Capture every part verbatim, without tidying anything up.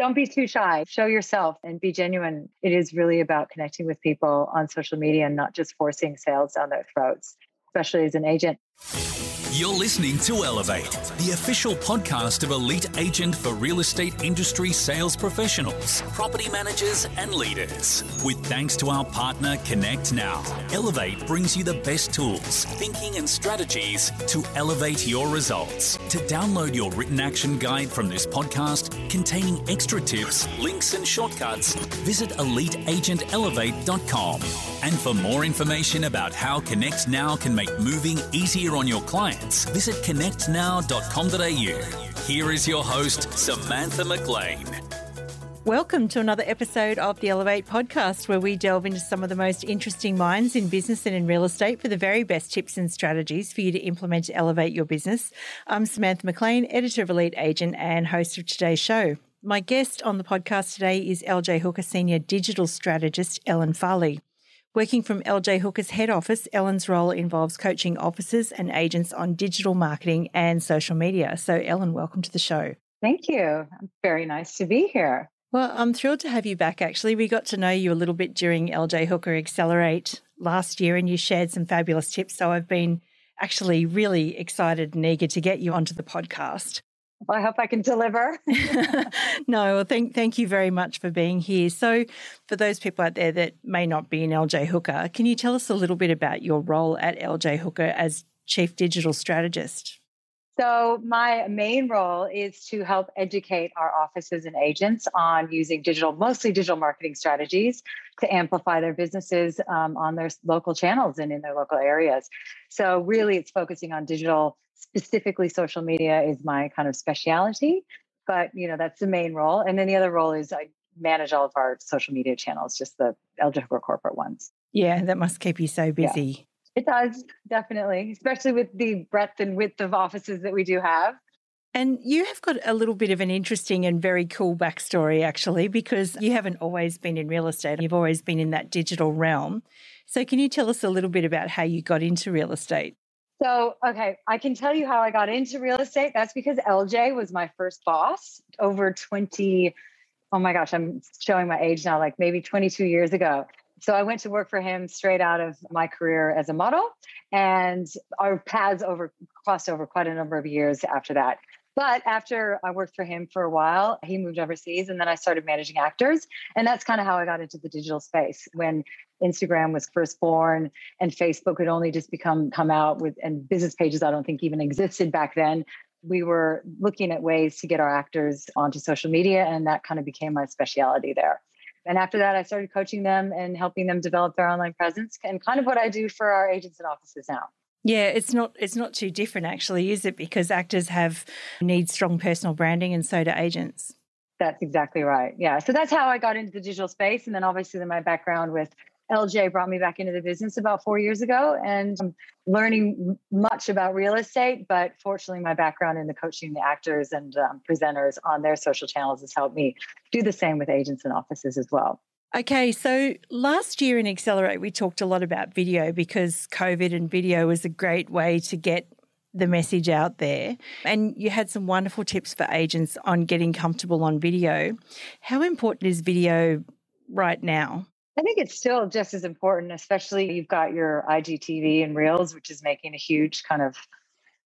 Don't be too shy. Show yourself and be genuine. It is really about connecting with people on social media and not just forcing sales down their throats, especially as an agent. You're listening to Elevate, the official podcast of Elite Agent for real estate industry sales professionals, property managers, and leaders. With thanks to our partner, Connect Now, Elevate brings you the best tools, thinking, and strategies to elevate your results. To download your written action guide from this podcast, containing extra tips, links, and shortcuts, visit elite agent elevate dot com. And for more information about how Connect Now can make moving easier on your clients, visit connect now dot com dot a u. Here is your host, Samantha McLean. Welcome to another episode of the Elevate podcast, where we delve into some of the most interesting minds in business and in real estate for the very best tips and strategies for you to implement to elevate your business. I'm Samantha McLean, editor of Elite Agent and host of today's show. My guest on the podcast today is L J Hooker Senior Digital Strategist Ellen Farley. Working from L J Hooker's head office, Ellen's role involves coaching officers and agents on digital marketing and social media. So, Ellen, welcome to the show. Thank you. Very nice to be here. Well, I'm thrilled to have you back, actually. We got to know you a little bit during L J Hooker Accelerate last year, and you shared some fabulous tips. So I've been actually really excited and eager to get you onto the podcast. Well, I hope I can deliver. No, well, thank, thank you very much for being here. So for those people out there that may not be in L J Hooker, can you tell us a little bit about your role at L J Hooker as Chief Digital Strategist? So my main role is to help educate our offices and agents on using digital, mostly digital marketing strategies to amplify their businesses um, on their local channels and in their local areas. So really it's focusing on digital. Specifically, social media is my kind of speciality, but you know, that's the main role. And then the other role is I manage all of our social media channels, just the L J Hooker corporate ones. Yeah, that must keep you so busy. Yeah, it does, definitely, especially with the breadth and width of offices that we do have. And you have got a little bit of an interesting and very cool backstory, actually, because you haven't always been in real estate. You've always been in that digital realm. So can you tell us a little bit about how you got into real estate? So, okay, I can tell you how I got into real estate. That's because L J was my first boss over twenty, oh my gosh, I'm showing my age now, like maybe twenty-two years ago. So I went to work for him straight out of my career as a model, and our paths over crossed over quite a number of years after that. But after I worked for him for a while, he moved overseas, and then I started managing actors. And that's kind of how I got into the digital space when Instagram was first born and Facebook had only just become come out with, and business pages I don't think even existed back then. We were looking at ways to get our actors onto social media, and that kind of became my specialty there. And after that, I started coaching them and helping them develop their online presence, and kind of what I do for our agents and offices now. Yeah, it's not it's not too different, actually, is it? Because actors have need strong personal branding, and so do agents. That's exactly right. Yeah. So that's how I got into the digital space. And then obviously then my background with L J brought me back into the business about four years ago, and I'm learning much about real estate. But fortunately, my background in the coaching the actors and um, presenters on their social channels has helped me do the same with agents and offices as well. Okay, so last year in Accelerate, we talked a lot about video because COVID and video was a great way to get the message out there. And you had some wonderful tips for agents on getting comfortable on video. How important is video right now? I think it's still just as important, especially you've got your I G T V and Reels, which is making a huge kind of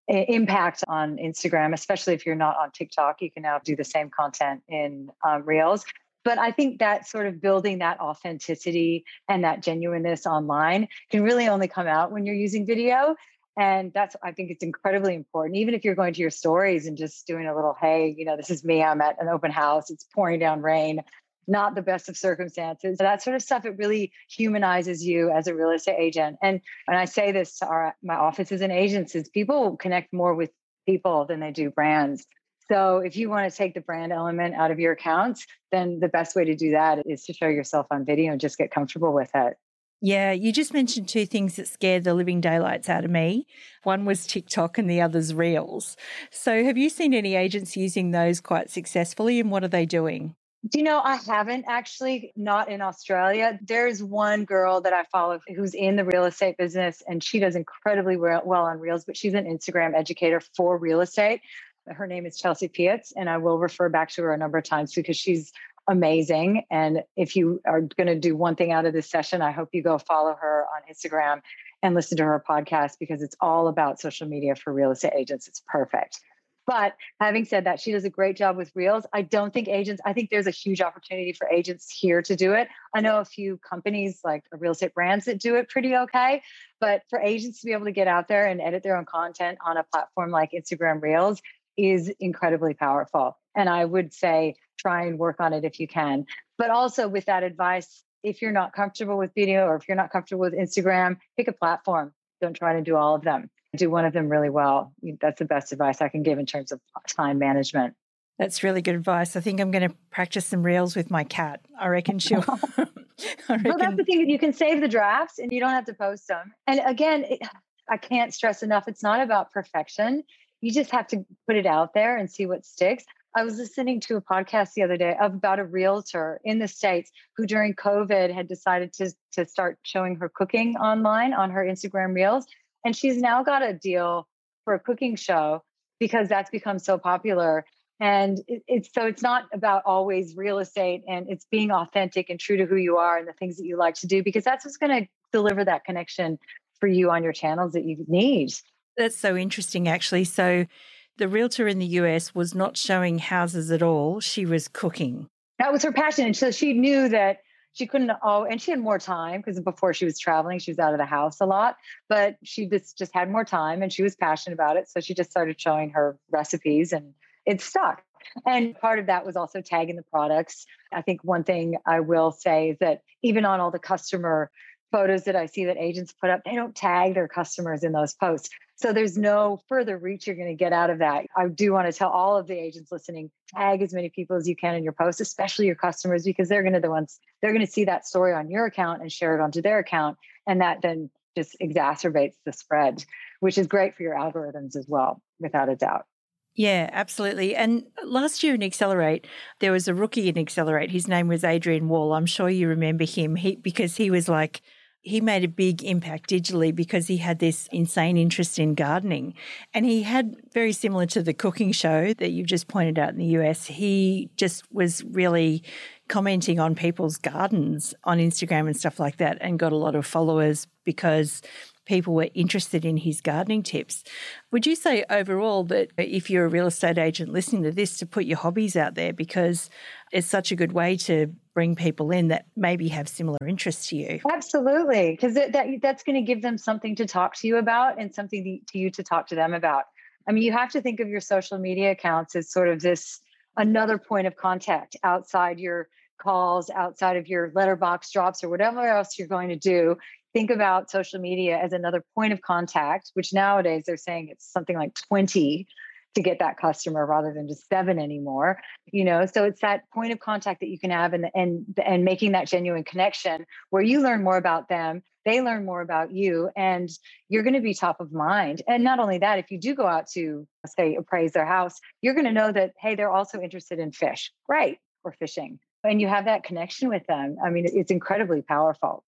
impact on Instagram, especially if you're not on TikTok. You can now do the same content in um, Reels. But I think that sort of building that authenticity and that genuineness online can really only come out when you're using video. And that's, I think it's incredibly important. Even if you're going to your stories and just doing a little, hey, you know, this is me, I'm at an open house, it's pouring down rain, not the best of circumstances. So that sort of stuff, it really humanizes you as a real estate agent. And when I say this to our, my offices and agents, is people connect more with people than they do brands. So if you want to take the brand element out of your accounts, then the best way to do that is to show yourself on video and just get comfortable with it. Yeah, you just mentioned two things that scared the living daylights out of me. One was TikTok and the other's Reels. So have you seen any agents using those quite successfully, and what are they doing? Do you know, I haven't actually, not in Australia. There's one girl that I follow who's in the real estate business, and she does incredibly well on Reels, but she's an Instagram educator for real estate. Her name is Chelsea Pietz, and I will refer back to her a number of times because she's amazing. And if you are going to do one thing out of this session, I hope you go follow her on Instagram and listen to her podcast, because it's all about social media for real estate agents. It's perfect. But having said that, she does a great job with Reels. I don't think agents, I think there's a huge opportunity for agents here to do it. I know a few companies like real estate brands that do it pretty okay, but for agents to be able to get out there and edit their own content on a platform like Instagram Reels is incredibly powerful. And I would say, try and work on it if you can. But also with that advice, if you're not comfortable with video or if you're not comfortable with Instagram, pick a platform. Don't try to do all of them. Do one of them really well. That's the best advice I can give in terms of time management. That's really good advice. I think I'm going to practice some reels with my cat. I reckon she'll... I reckon... Well, that's the thing. You can save the drafts and you don't have to post them. And again, it, I can't stress enough, it's not about perfection. You just have to put it out there and see what sticks. I was listening to a podcast the other day about a realtor in the States who during COVID had decided to, to start showing her cooking online on her Instagram Reels. And she's now got a deal for a cooking show because that's become so popular. And it, it's so it's not about always real estate, and it's being authentic and true to who you are and the things that you like to do, because that's what's going to deliver that connection for you on your channels that you need. That's so interesting, actually. So the realtor in the U S was not showing houses at all. She was cooking. That was her passion. And so she knew that she couldn't, oh, and she had more time because before she was traveling, she was out of the house a lot, but she just, just had more time and she was passionate about it. So she just started showing her recipes and it stuck. And part of that was also tagging the products. I think one thing I will say is that even on all the customer photos that I see that agents put up, they don't tag their customers in those posts. So there's no further reach you're going to get out of that. I do want to tell all of the agents listening, tag as many people as you can in your posts, especially your customers, because they're going to the ones, they're going to see that story on your account and share it onto their account. And that then just exacerbates the spread, which is great for your algorithms as well, without a doubt. Yeah, absolutely. And last year in Accelerate, there was a rookie in Accelerate. His name was Adrian Wall. I'm sure you remember him he, because he was like, he made a big impact digitally because he had this insane interest in gardening. And he had, very similar to the cooking show that you just pointed out in the U S, he just was really commenting on people's gardens on Instagram and stuff like that, and got a lot of followers because people were interested in his gardening tips. Would you say overall that if you're a real estate agent listening to this, to put your hobbies out there, because it's such a good way to bring people in that maybe have similar interests to you? Absolutely, because that, that, that's going to give them something to talk to you about and something to you to talk to them about. I mean, you have to think of your social media accounts as sort of this another point of contact outside your calls, outside of your letterbox drops or whatever else you're going to do. Think about social media as another point of contact, which nowadays they're saying it's something like twenty to get that customer rather than just seven anymore, you know? So it's that point of contact that you can have and, and, and making that genuine connection where you learn more about them, they learn more about you, and you're going to be top of mind. And not only that, if you do go out to, say, appraise their house, you're going to know that, hey, they're also interested in fish, right? Or fishing. And you have that connection with them. I mean, it's incredibly powerful.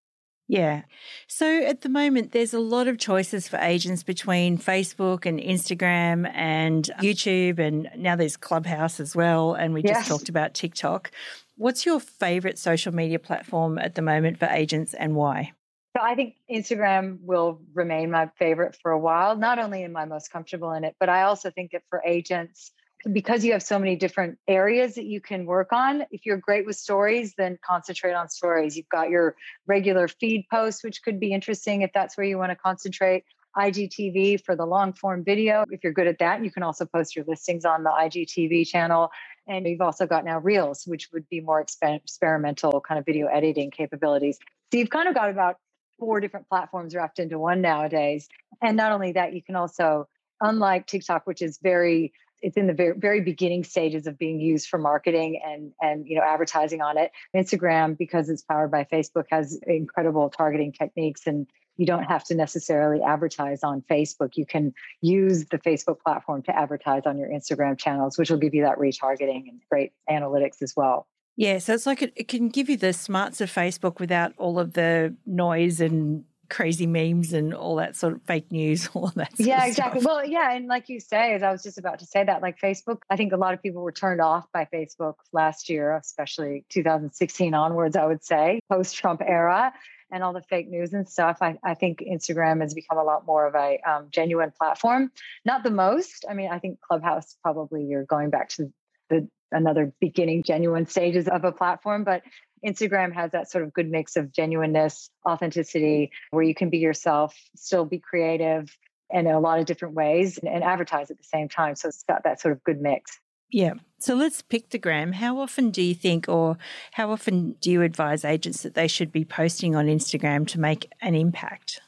Yeah. So at the moment, there's a lot of choices for agents between Facebook and Instagram and YouTube, and now there's Clubhouse as well. And we yes. just talked about TikTok. What's your favorite social media platform at the moment for agents, and why? So I think Instagram will remain my favorite for a while. Not only am I most comfortable in it, but I also think that for agents, because you have so many different areas that you can work on, if you're great with stories, then concentrate on stories. You've got your regular feed posts, which could be interesting if that's where you want to concentrate. I G T V for the long form video. If you're good at that, you can also post your listings on the I G T V channel. And you've also got now Reels, which would be more exper- experimental kind of video editing capabilities. So you've kind of got about four different platforms wrapped into one nowadays. And not only that, you can also, unlike TikTok, which is very... it's in the very, very beginning stages of being used for marketing and, and, you know, advertising on it. Instagram, because it's powered by Facebook, has incredible targeting techniques, and you don't have to necessarily advertise on Facebook. You can use the Facebook platform to advertise on your Instagram channels, which will give you that retargeting and great analytics as well. Yeah. So it's like it, it can give you the smarts of Facebook without all of the noise and crazy memes and all that sort of fake news, all of that sort yeah, of exactly. stuff. Well, yeah, and like you say, as I was just about to say that, like Facebook, I think a lot of people were turned off by Facebook last year, especially two thousand sixteen onwards, I would say, post-Trump era and all the fake news and stuff. I, I think Instagram has become a lot more of a um, genuine platform. Not the most. I mean, I think Clubhouse, probably you're going back to the another beginning genuine stages of a platform, but Instagram has that sort of good mix of genuineness, authenticity, where you can be yourself, still be creative in a lot of different ways and, and advertise at the same time. So it's got that sort of good mix. Yeah. So let's pick the gram. How often do you think, or how often do you advise agents that they should be posting on Instagram to make an impact?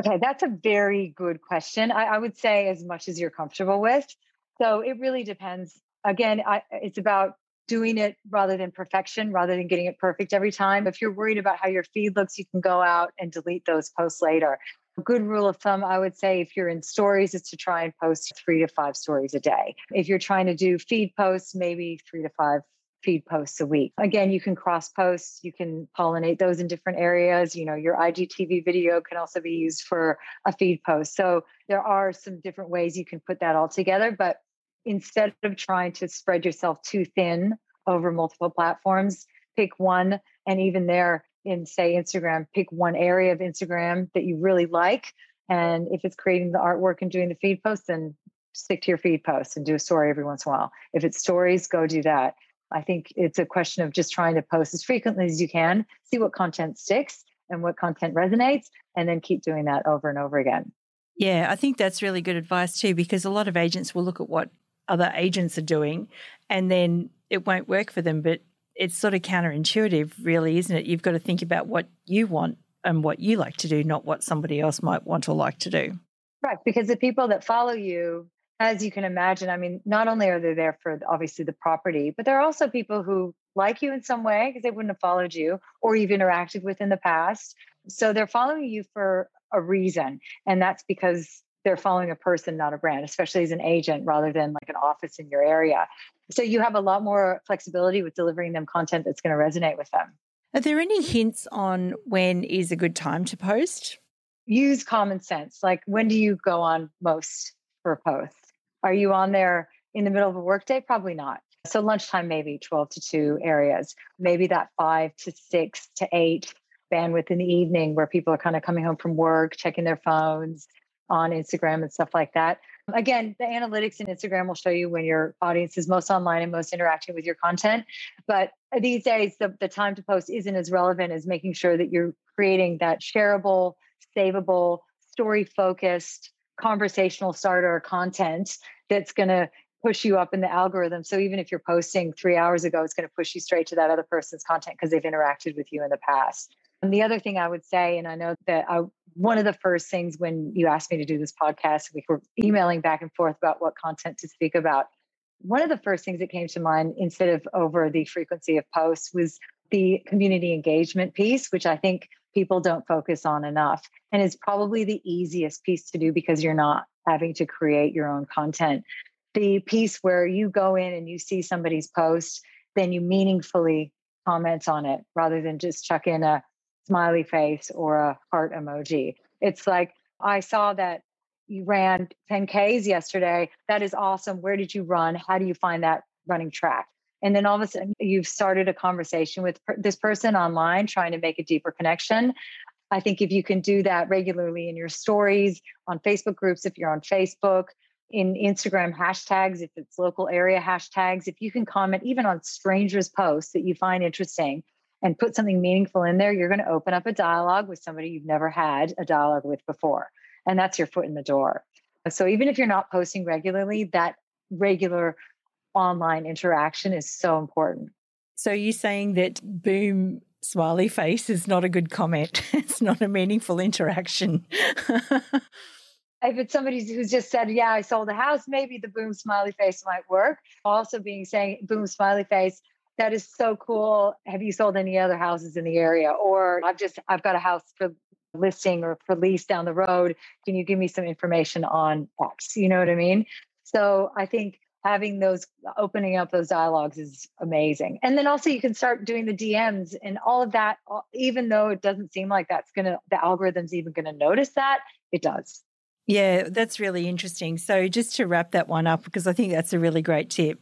Okay, that's a very good question. I, I would say as much as you're comfortable with. So it really depends. Again, I, it's about doing it rather than perfection, rather than getting it perfect every time. If you're worried about how your feed looks, you can go out and delete those posts later. A good rule of thumb, I would say, if you're in stories, is to try and post three to five stories a day. If you're trying to do feed posts, maybe three to five feed posts a week. Again, you can cross post, you can pollinate those in different areas. You know, your I G T V video can also be used for a feed post. So there are some different ways you can put that all together, but instead of trying to spread yourself too thin over multiple platforms, pick one. And even there in, say, Instagram, pick one area of Instagram that you really like. And if it's creating the artwork and doing the feed posts, then stick to your feed posts and do a story every once in a while. If it's stories, go do that. I think it's a question of just trying to post as frequently as you can, see what content sticks and what content resonates, and then keep doing that over and over again. Yeah, I think that's really good advice too, because a lot of agents will look at what other agents are doing and then it won't work for them. But it's sort of counterintuitive, really, isn't it? You've got to think about what you want and what you like to do, not what somebody else might want or like to do. Right, because the people that follow you, as you can imagine, I mean, not only are they there for obviously the property, but there are also people who like you in some way because they wouldn't have followed you or you've interacted with in the past. So they're following you for a reason, and that's because they're following a person, not a brand, especially as an agent rather than like an office in your area. So you have a lot more flexibility with delivering them content that's going to resonate with them. Are there any hints on when is a good time to post? Use common sense. Like, when do you go on most for a post? Are you on there in the middle of a workday? Probably not. So lunchtime, maybe twelve to two areas, maybe that five to six to eight bandwidth in the evening where people are kind of coming home from work, checking their phones on Instagram and stuff like that. Again, the analytics in Instagram will show you when your audience is most online and most interacting with your content. But these days, the, the time to post isn't as relevant as making sure that you're creating that shareable, savable, story-focused, conversational starter content that's going to push you up in the algorithm. So even if you're posting three hours ago, it's going to push you straight to that other person's content because they've interacted with you in the past. And the other thing I would say, and I know that I, one of the first things when you asked me to do this podcast, we were emailing back and forth about what content to speak about. One of the first things that came to mind instead of over the frequency of posts was the community engagement piece, which I think people don't focus on enough. And is probably the easiest piece to do because you're not having to create your own content. The piece where you go in and you see somebody's post, then you meaningfully comment on it rather than just chuck in a smiley face or a heart emoji. It's like, I saw that you ran ten Ks yesterday. That is awesome. Where did you run? How do you find that running track? And then all of a sudden you've started a conversation with per- this person online trying to make a deeper connection. I think if you can do that regularly in your stories, on Facebook groups, if you're on Facebook, in Instagram hashtags, if it's local area hashtags, if you can comment even on strangers' posts that you find interesting and put something meaningful in there, you're going to open up a dialogue with somebody you've never had a dialogue with before. And that's your foot in the door. So even if you're not posting regularly, that regular online interaction is so important. So you're saying that boom smiley face is not a good comment. It's not a meaningful interaction. If it's somebody who's just said, yeah, I sold a house, maybe the boom smiley face might work. Also being saying boom smiley face, that is so cool. Have you sold any other houses in the area? Or I've just, I've got a house for listing or for lease down the road. Can you give me some information on X? You know what I mean? So I think having those, opening up those dialogues is amazing. And then also you can start doing the D Ms and all of that, even though it doesn't seem like that's going to, the algorithm's even going to notice that, it does. Yeah, that's really interesting. So just to wrap that one up, because I think that's a really great tip,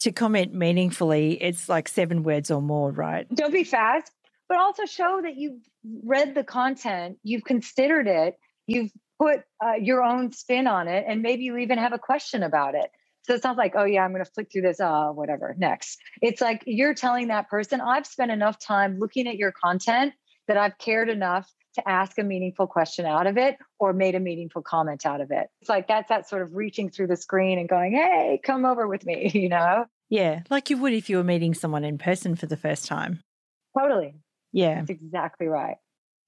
to comment meaningfully, it's like seven words or more, right? Don't be fast, but also show that you've read the content, you've considered it, you've put uh, your own spin on it, and maybe you even have a question about it. So it's not like, oh yeah, I'm going to flick through this, uh, whatever, next. It's like you're telling that person, I've spent enough time looking at your content that I've cared enough to ask a meaningful question out of it or made a meaningful comment out of it. It's like that's that sort of reaching through the screen and going, hey, come over with me, you know? Yeah, like you would if you were meeting someone in person for the first time. Totally. Yeah. That's exactly right.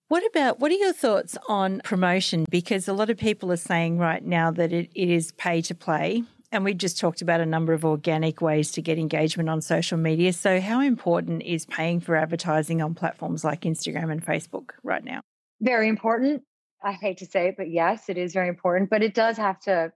What about, what are your thoughts on promotion? Because a lot of people are saying right now that it, it is pay to play. And we just talked about a number of organic ways to get engagement on social media. So how important is paying for advertising on platforms like Instagram and Facebook right now? Very important. I hate to say it, but yes, it is very important. But it does have to,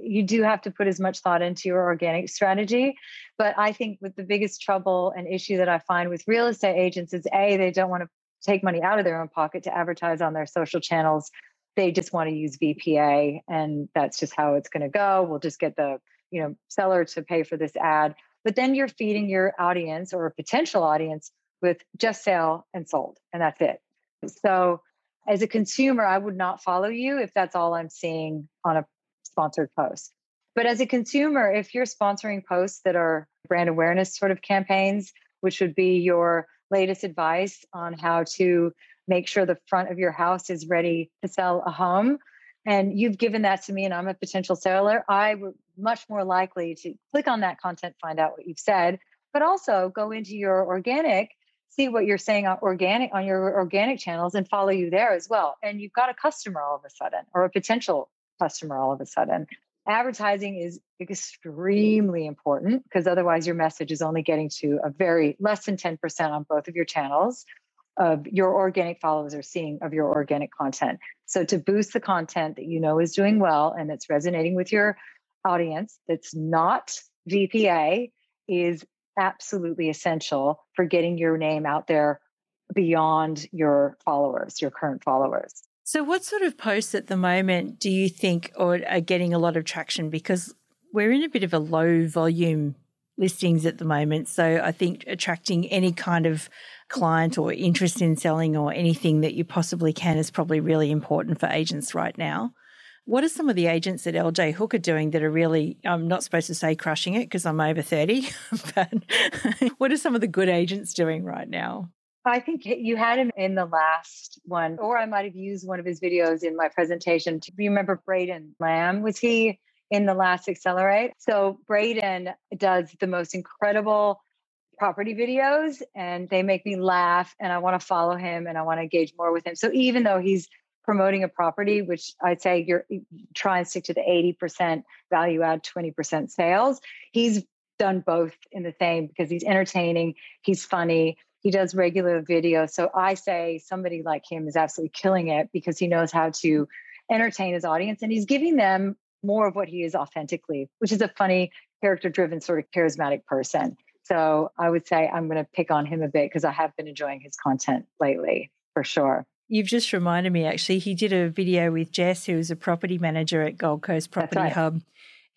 you do have to put as much thought into your organic strategy. But I think with the biggest trouble and issue that I find with real estate agents is A, they don't want to take money out of their own pocket to advertise on their social channels. They just want to use V P A, and that's just how it's going to go. We'll just get the, you know, seller to pay for this ad. But then you're feeding your audience or a potential audience with just sale and sold, and that's it. So as a consumer, I would not follow you if that's all I'm seeing on a sponsored post. But as a consumer, if you're sponsoring posts that are brand awareness sort of campaigns, which would be your latest advice on how to make sure the front of your house is ready to sell a home, and you've given that to me and I'm a potential seller, I would much more likely to click on that content, find out what you've said, but also go into your organic, see what you're saying on organic on your organic channels and follow you there as well. And you've got a customer all of a sudden, or a potential customer all of a sudden. Advertising is extremely important because otherwise your message is only getting to a very less than ten percent on both of your channels of your organic followers are seeing of your organic content. So to boost the content that you know is doing well and that's resonating with your audience, that's not V P A, is absolutely essential for getting your name out there beyond your followers, your current followers. So what sort of posts at the moment do you think or are getting a lot of traction? Because we're in a bit of a low volume listings at the moment. So I think attracting any kind of client or interest in selling or anything that you possibly can is probably really important for agents right now. What are some of the agents that L J Hooker are doing that are really, I'm not supposed to say crushing it because I'm over thirty, but what are some of the good agents doing right now? I think you had him in the last one, or I might have used one of his videos in my presentation. Do you remember Braden Lamb? Was he in the last Accelerate? So Braden does the most incredible property videos and they make me laugh and I want to follow him and I want to engage more with him. So even though he's promoting a property, which I'd say you're try and stick to the eighty percent value add, twenty percent sales, he's done both in the same because he's entertaining, he's funny, he does regular videos. So I say somebody like him is absolutely killing it because he knows how to entertain his audience and he's giving them more of what he is authentically, which is a funny, character-driven, sort of charismatic person. So I would say I'm going to pick on him a bit because I have been enjoying his content lately, for sure. You've just reminded me, actually, he did a video with Jess, who is a property manager at Gold Coast Property right. Hub.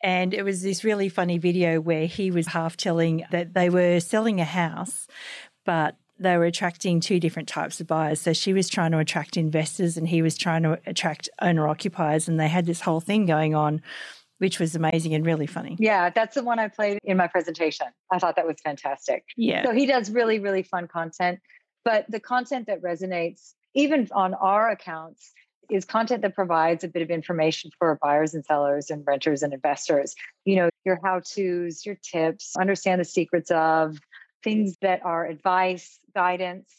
And it was this really funny video where he was half telling that they were selling a house, but they were attracting two different types of buyers. So she was trying to attract investors and he was trying to attract owner-occupiers. And they had this whole thing going on, which was amazing and really funny. Yeah, that's the one I played in my presentation. I thought that was fantastic. Yeah. So he does really, really fun content. But the content that resonates, even on our accounts, is content that provides a bit of information for buyers and sellers and renters and investors. You know, your how-tos, your tips, understand the secrets of, things that are advice, guidance,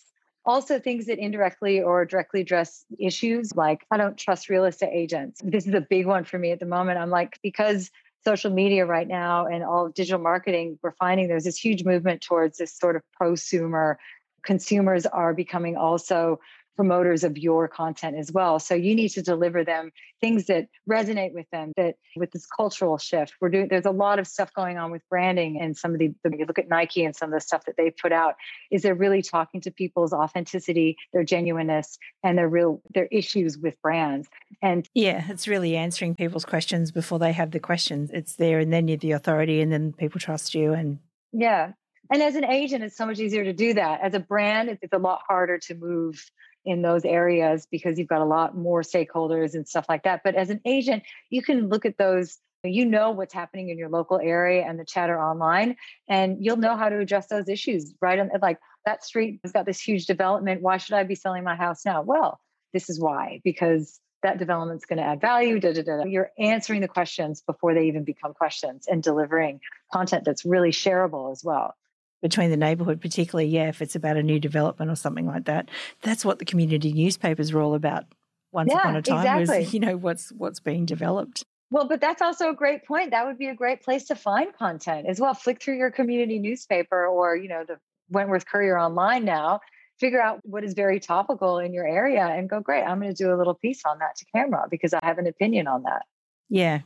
also things that indirectly or directly address issues like I don't trust real estate agents. This is a big one for me at the moment. I'm like, because social media right now and all digital marketing, we're finding there's this huge movement towards this sort of prosumer. Consumers are becoming also promoters of your content as well. So you need to deliver them things that resonate with them, that with this cultural shift, we're doing, there's a lot of stuff going on with branding, and some of the, you look at Nike and some of the stuff that they put out, is they're really talking to people's authenticity, their genuineness, and their real, their issues with brands. And yeah, it's really answering people's questions before they have the questions. It's there, and then you're the authority, and then people trust you. And yeah. And as an agent, it's so much easier to do that. As a brand, it's, it's a lot harder to move in those areas because you've got a lot more stakeholders and stuff like that. But as an agent, you can look at those, you know what's happening in your local area and the chatter online, and you'll know how to address those issues, right? On, like, that street has got this huge development. Why should I be selling my house now? Well, this is why, because that development's going to add value. Da, da, da, da. You're answering the questions before they even become questions and delivering content that's really shareable as well. Between the neighbourhood, particularly, yeah, if it's about a new development or something like that. That's what the community newspapers were all about once yeah, upon a time, exactly. was, you know, what's what's being developed. Well, but that's also a great point. That would be a great place to find content as well. Flick through your community newspaper or, you know, the Wentworth Courier online now. Figure out what is very topical in your area and go, great, I'm going to do a little piece on that to camera because I have an opinion on that. Yeah.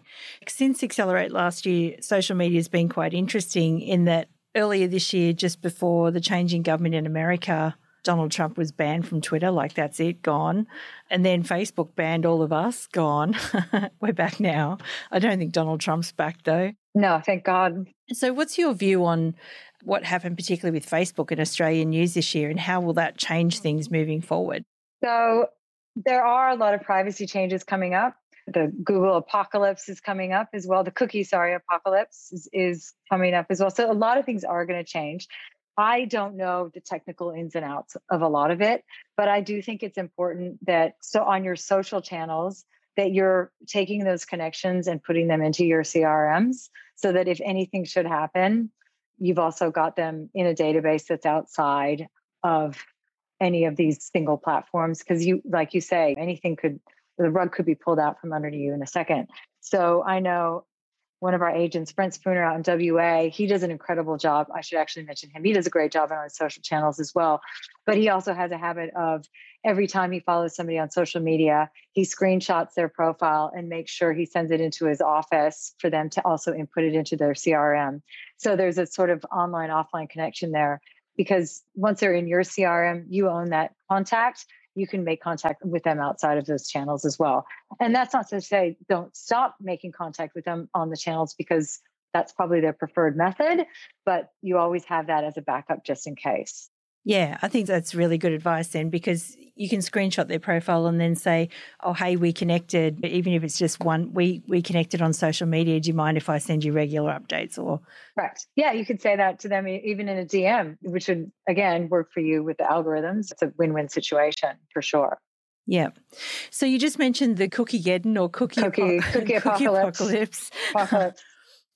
Since Accelerate last year, social media has been quite interesting in that earlier this year, just before the change in government in America, Donald Trump was banned from Twitter, like that's it, gone. And then Facebook banned all of us, gone. We're back now. I don't think Donald Trump's back though. No, thank God. So what's your view on what happened particularly with Facebook in Australian news this year, and how will that change things moving forward? So there are a lot of privacy changes coming up. The Google apocalypse is coming up as well. The cookie, sorry, apocalypse is, is coming up as well. So a lot of things are going to change. I don't know the technical ins and outs of a lot of it, but I do think it's important that so on your social channels that you're taking those connections and putting them into your C R Ms so that if anything should happen, you've also got them in a database that's outside of any of these single platforms. Because you, like you say, anything could... the rug could be pulled out from under you in a second. So I know one of our agents, Brent Spooner out in W A, he does an incredible job. I should actually mention him. He does a great job on his social channels as well. But he also has a habit of every time he follows somebody on social media, he screenshots their profile and makes sure he sends it into his office for them to also input it into their C R M. So there's a sort of online, offline connection there, because once they're in your C R M, you own that contact. You can make contact with them outside of those channels as well. And that's not to say don't stop making contact with them on the channels, because that's probably their preferred method, but you always have that as a backup just in case. Yeah, I think that's really good advice then, because you can screenshot their profile and then say, oh, hey, we connected, even if it's just one, we we connected on social media. Do you mind if I send you regular updates? Or correct. Yeah, you could say that to them even in a D M, which would, again, work for you with the algorithms. It's a win-win situation for sure. Yeah. So you just mentioned the Cookiegeddon or cookie, cookie, apo- cookie apocalypse. Cookie apocalypse. apocalypse.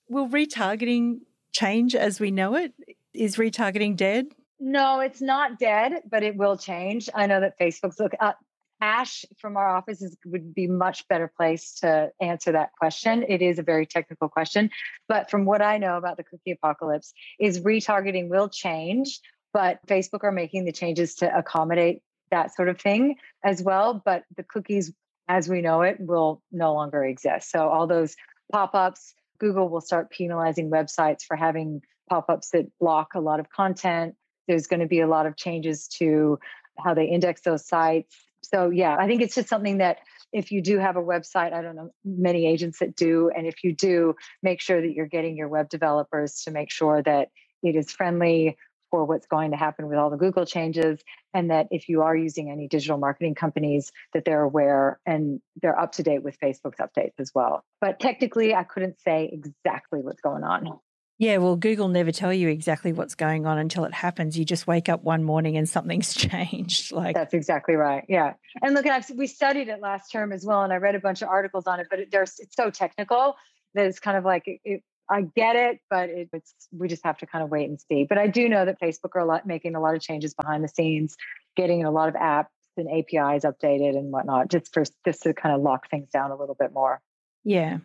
Will retargeting change as we know it? Is retargeting dead? No, it's not dead, but it will change. I know that Facebook's look uh, Ash from our office is, would be much better place to answer that question. It is a very technical question, but from what I know about the cookie apocalypse is retargeting will change, but Facebook are making the changes to accommodate that sort of thing as well. But the cookies, as we know it, will no longer exist. So all those pop-ups, Google will start penalizing websites for having pop-ups that block a lot of content. There's going to be a lot of changes to how they index those sites. So yeah, I think it's just something that if you do have a website, I don't know many agents that do. And if you do, make sure that you're getting your web developers to make sure that it is friendly for what's going to happen with all the Google changes. And that if you are using any digital marketing companies, that they're aware and they're up to date with Facebook's updates as well. But technically, I couldn't say exactly what's going on. Yeah, well, Google never tell you exactly what's going on until it happens. You just wake up one morning and something's changed. Like that's exactly right. Yeah. And look, I've, we studied it last term as well, and I read a bunch of articles on it, but it, it's so technical that it's kind of like, it, it, I get it, but it, it's we just have to kind of wait and see. But I do know that Facebook are a lot, making a lot of changes behind the scenes, getting a lot of apps and A P Is updated and whatnot, just for just to kind of lock things down a little bit more. Yeah.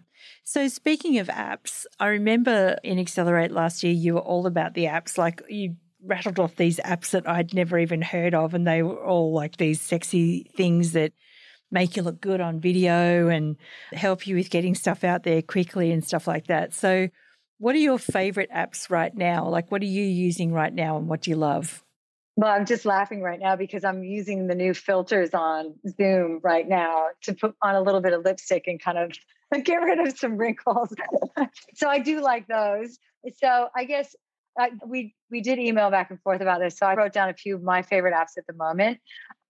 So speaking of apps, I remember in Accelerate last year, you were all about the apps. Like you rattled off these apps that I'd never even heard of, and they were all like these sexy things that make you look good on video and help you with getting stuff out there quickly and stuff like that. So what are your favorite apps right now? Like, what are you using right now and what do you love? Well, I'm just laughing right now because I'm using the new filters on Zoom right now to put on a little bit of lipstick and kind of get rid of some wrinkles. So I do like those. So I guess uh, we we did email back and forth about this. So I wrote down a few of my favorite apps at the moment.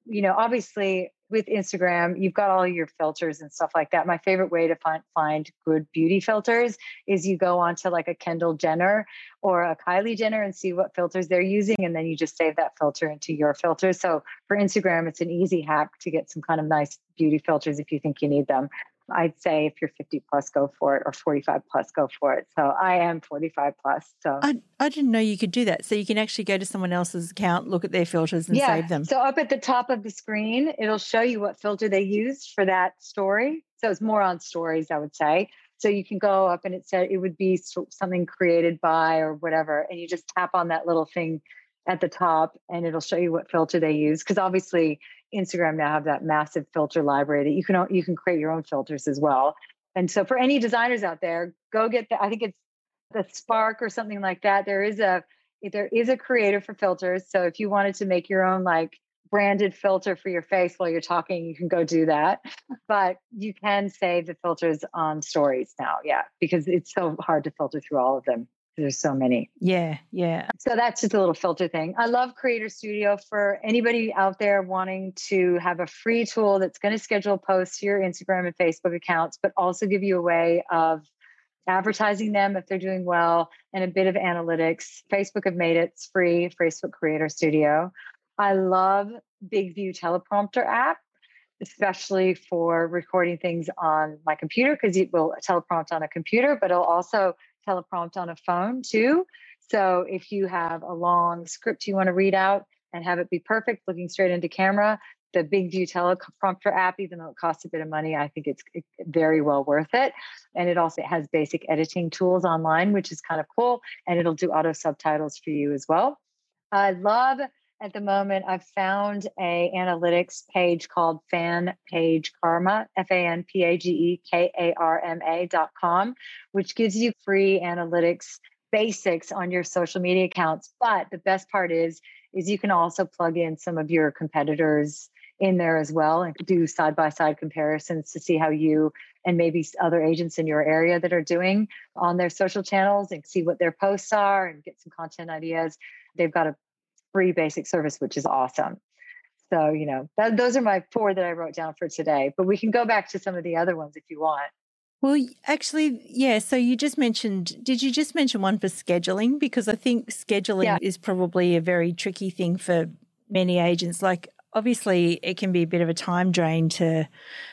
You know, obviously with Instagram, you've got all your filters and stuff like that. My favorite way to find, find good beauty filters is you go onto like a Kendall Jenner or a Kylie Jenner and see what filters they're using. And then you just save that filter into your filter. So for Instagram, it's an easy hack to get some kind of nice beauty filters if you think you need them. I'd say if you're fifty plus, go for it, or forty-five plus, go for it. So I am forty-five plus. So I, I didn't know you could do that. So you can actually go to someone else's account, look at their filters and yeah. save them. So up at the top of the screen, it'll show you what filter they used for that story. So it's more on stories, I would say. So you can go up and it said it would be something created by or whatever. And you just tap on that little thing at the top and it'll show you what filter they use. Because obviously Instagram now have that massive filter library that you can you can create your own filters as well. And so for any designers out there, go get the, I think it's the Spark or something like that. There is a there is a creator for filters. So if you wanted to make your own like branded filter for your face while you're talking, you can go do that. But you can save the filters on stories now, yeah, because it's so hard to filter through all of them. There's so many. Yeah, yeah. So that's just a little filter thing. I love Creator Studio for anybody out there wanting to have a free tool that's going to schedule posts to your Instagram and Facebook accounts, but also give you a way of advertising them if they're doing well and a bit of analytics. Facebook have made it free, Facebook Creator Studio. I love Big View Teleprompter app, especially for recording things on my computer because it will teleprompt on a computer, but it'll also teleprompt on a phone too. So if you have a long script you want to read out and have it be perfect, looking straight into camera, the Big View Teleprompter app, even though it costs a bit of money, I think it's very well worth it. And it also has basic editing tools online, which is kind of cool. And it'll do auto subtitles for you as well. I love at the moment, I've found a analytics page called Fan Page Karma, F A N P A G E K A R M A dot com, which gives you free analytics basics on your social media accounts. But the best part is, is you can also plug in some of your competitors in there as well and do side-by-side comparisons to see how you and maybe other agents in your area that are doing on their social channels and see what their posts are and get some content ideas. They've got a free basic service, which is awesome. So, you know, that, those are my four that I wrote down for today, but we can go back to some of the other ones if you want. Well, actually, yeah. So you just mentioned, did you just mention one for scheduling? Because I think scheduling yeah. is probably a very tricky thing for many agents. Like, obviously, it can be a bit of a time drain to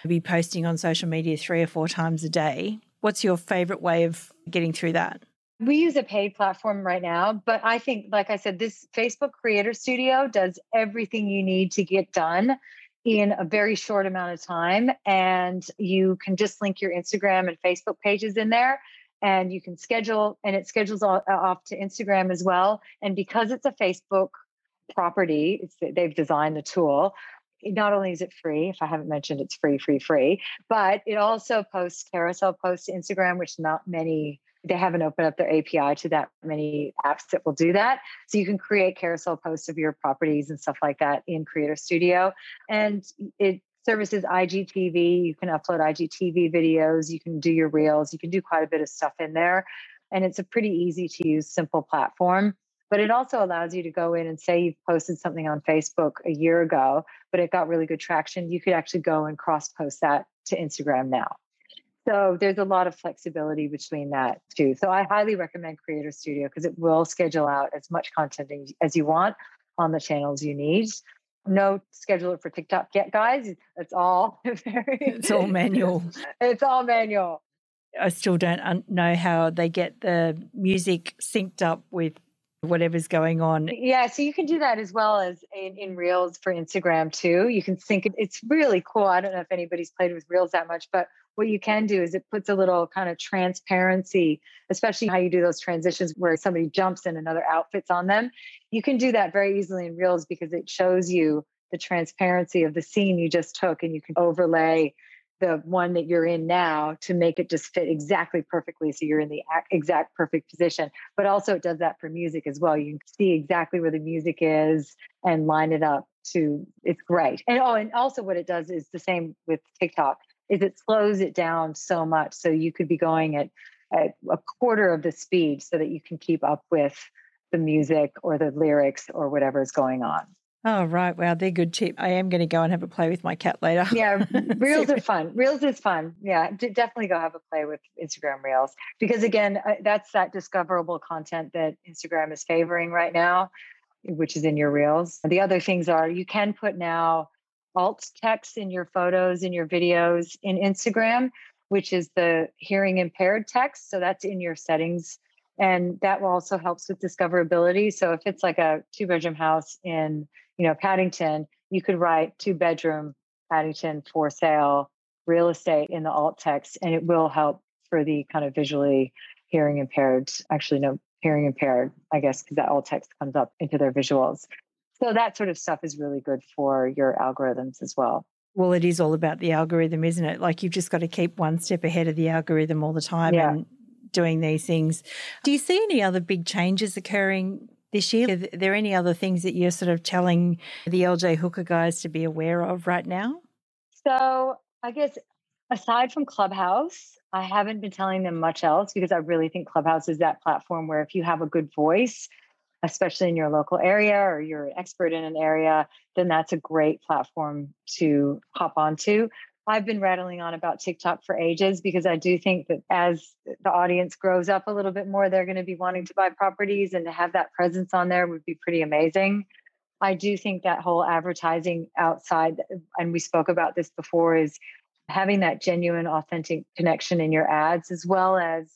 be posting on social media three or four times a day. What's your favorite way of getting through that? We use a paid platform right now, but I think, like I said, this Facebook Creator Studio does everything you need to get done in a very short amount of time. And you can just link your Instagram and Facebook pages in there and you can schedule, and it schedules off to Instagram as well. And because it's a Facebook property, it's, they've designed the tool. Not only is it free, if I haven't mentioned it's free, free, free, but it also posts carousel posts to Instagram, which not many, they haven't opened up their A P I to that many apps that will do that. So you can create carousel posts of your properties and stuff like that in Creator Studio. And it services I G T V. You can upload I G T V videos. You can do your reels. You can do quite a bit of stuff in there. And it's a pretty easy to use, simple platform. But it also allows you to go in and say you've posted something on Facebook a year ago, but it got really good traction. You could actually go and cross-post that to Instagram now. So there's a lot of flexibility between that too. So I highly recommend Creator Studio because it will schedule out as much content as you want on the channels you need. No scheduler for TikTok yet, guys. It's all very... It's all manual. It's all manual. I still don't know how they get the music synced up with whatever's going on. Yeah, so you can do that as well as in, in Reels for Instagram too. You can sync it. It's really cool. I don't know if anybody's played with Reels that much, but what you can do is it puts a little kind of transparency, especially how you do those transitions where somebody jumps and another outfit's on them. You can do that very easily in Reels because it shows you the transparency of the scene you just took, and you can overlay the one that you're in now to make it just fit exactly perfectly. So you're in the exact perfect position, but also it does that for music as well. You can see exactly where the music is and line it up to, it's great. And oh, and also what it does is the same with TikTok is it slows it down so much. So you could be going at, at a quarter of the speed so that you can keep up with the music or the lyrics or whatever is going on. Oh, right. Wow, they're good tip. I am going to go and have a play with my cat later. Yeah, Reels are fun. Reels is fun. Yeah, d- definitely go have a play with Instagram Reels. Because again, uh, that's that discoverable content that Instagram is favoring right now, which is in your Reels. And the other things are you can put now alt text in your photos, in your videos, in Instagram, which is the hearing impaired text. So that's in your settings. And that also helps with discoverability. So if it's like a two-bedroom house in, you know, Paddington, you could write two-bedroom Paddington for sale real estate in the alt text, and it will help for the kind of visually hearing impaired, actually no, hearing impaired, I guess, because that alt text comes up into their visuals. So that sort of stuff is really good for your algorithms as well. Well, it is all about the algorithm, isn't it? Like you've just got to keep one step ahead of the algorithm all the time. Yeah. And doing these things. Do you see any other big changes occurring this year? Are there any other things that you're sort of telling the L J Hooker guys to be aware of right now? So I guess aside from Clubhouse, I haven't been telling them much else because I really think Clubhouse is that platform where if you have a good voice, especially in your local area or you're an expert in an area, then that's a great platform to hop onto. I've been rattling on about TikTok for ages because I do think that as the audience grows up a little bit more, they're going to be wanting to buy properties, and to have that presence on there would be pretty amazing. I do think that whole advertising outside, and we spoke about this before, is having that genuine, authentic connection in your ads as well as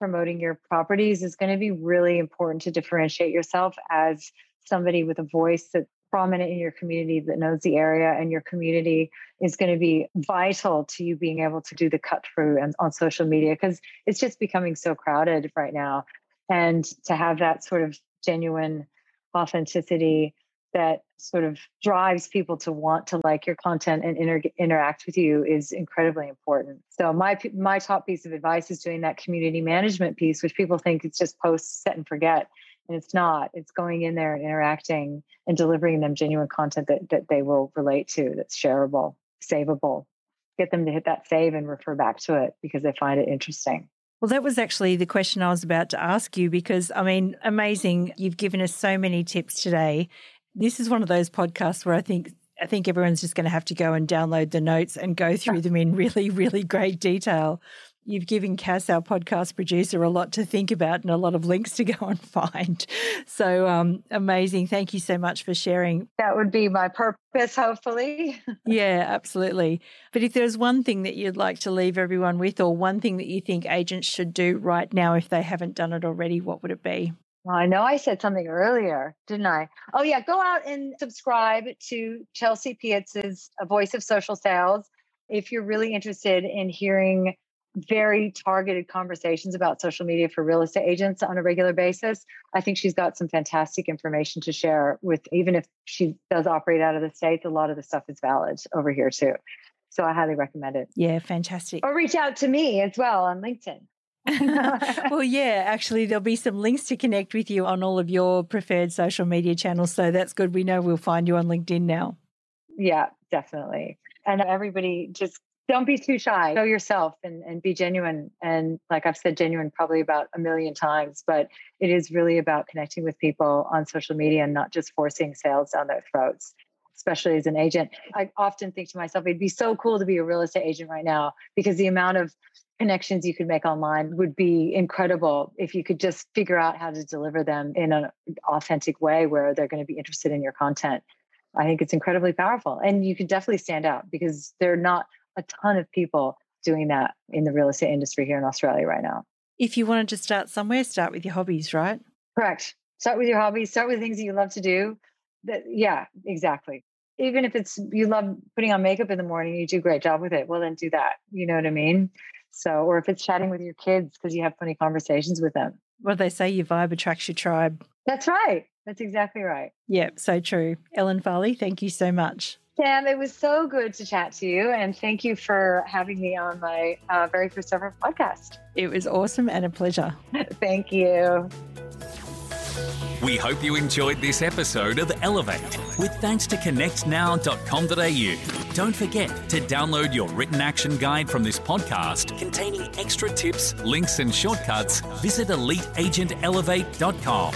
promoting your properties is going to be really important to differentiate yourself as somebody with a voice that prominent in your community, that knows the area, and your community is going to be vital to you being able to do the cut through and on social media, because it's just becoming so crowded right now. And to have that sort of genuine authenticity that sort of drives people to want to like your content and inter- interact with you is incredibly important. So my my top piece of advice is doing that community management piece, which people think it's just posts, set and forget. And it's not. It's going in there and interacting and delivering them genuine content that, that they will relate to, that's shareable, saveable. Get them to hit that save and refer back to it because they find it interesting. Well, that was actually the question I was about to ask you because, I mean, amazing. You've given us so many tips today. This is one of those podcasts where I think I think everyone's just going to have to go and download the notes and go through them in really, really great detail. You've given Cass, our podcast producer, a lot to think about and a lot of links to go and find. So um, amazing. Thank you so much for sharing. That would be my purpose, hopefully. Yeah, absolutely. But if there's one thing that you'd like to leave everyone with, or one thing that you think agents should do right now if they haven't done it already, what would it be? Well, I know I said something earlier, didn't I? Oh, yeah. Go out and subscribe to Chelsea Pietz's Voice of Social Sales if you're really interested in hearing very targeted conversations about social media for real estate agents on a regular basis. I think she's got some fantastic information to share with, even if she does operate out of the States, a lot of the stuff is valid over here too. So I highly recommend it. Yeah, fantastic. Or reach out to me as well on LinkedIn. Well, yeah, actually, there'll be some links to connect with you on all of your preferred social media channels. So that's good. We know we'll find you on LinkedIn now. Yeah, definitely. And everybody just, don't be too shy. Show yourself and, and be genuine. And like I've said, genuine probably about a million times, but it is really about connecting with people on social media and not just forcing sales down their throats, especially as an agent. I often think to myself, it'd be so cool to be a real estate agent right now because the amount of connections you could make online would be incredible if you could just figure out how to deliver them in an authentic way where they're going to be interested in your content. I think it's incredibly powerful. And you could definitely stand out because they're not a ton of people doing that in the real estate industry here in Australia right now. If you wanted to start somewhere, start with your hobbies, right? Correct. Start with your hobbies, start with things that you love to do. That, yeah, exactly. Even if it's, you love putting on makeup in the morning, you do a great job with it. Well, then do that. You know what I mean? So, or if it's chatting with your kids because you have funny conversations with them. What do they say? Your vibe attracts your tribe. That's right. That's exactly right. Yeah, so true. Ellen Farley, thank you so much. Sam, it was so good to chat to you, and thank you for having me on my uh, very first ever podcast. It was awesome and a pleasure. Thank you. We hope you enjoyed this episode of Elevate, with thanks to connect now dot com dot a u. Don't forget to download your written action guide from this podcast containing extra tips, links and shortcuts. Visit elite agent elevate dot com.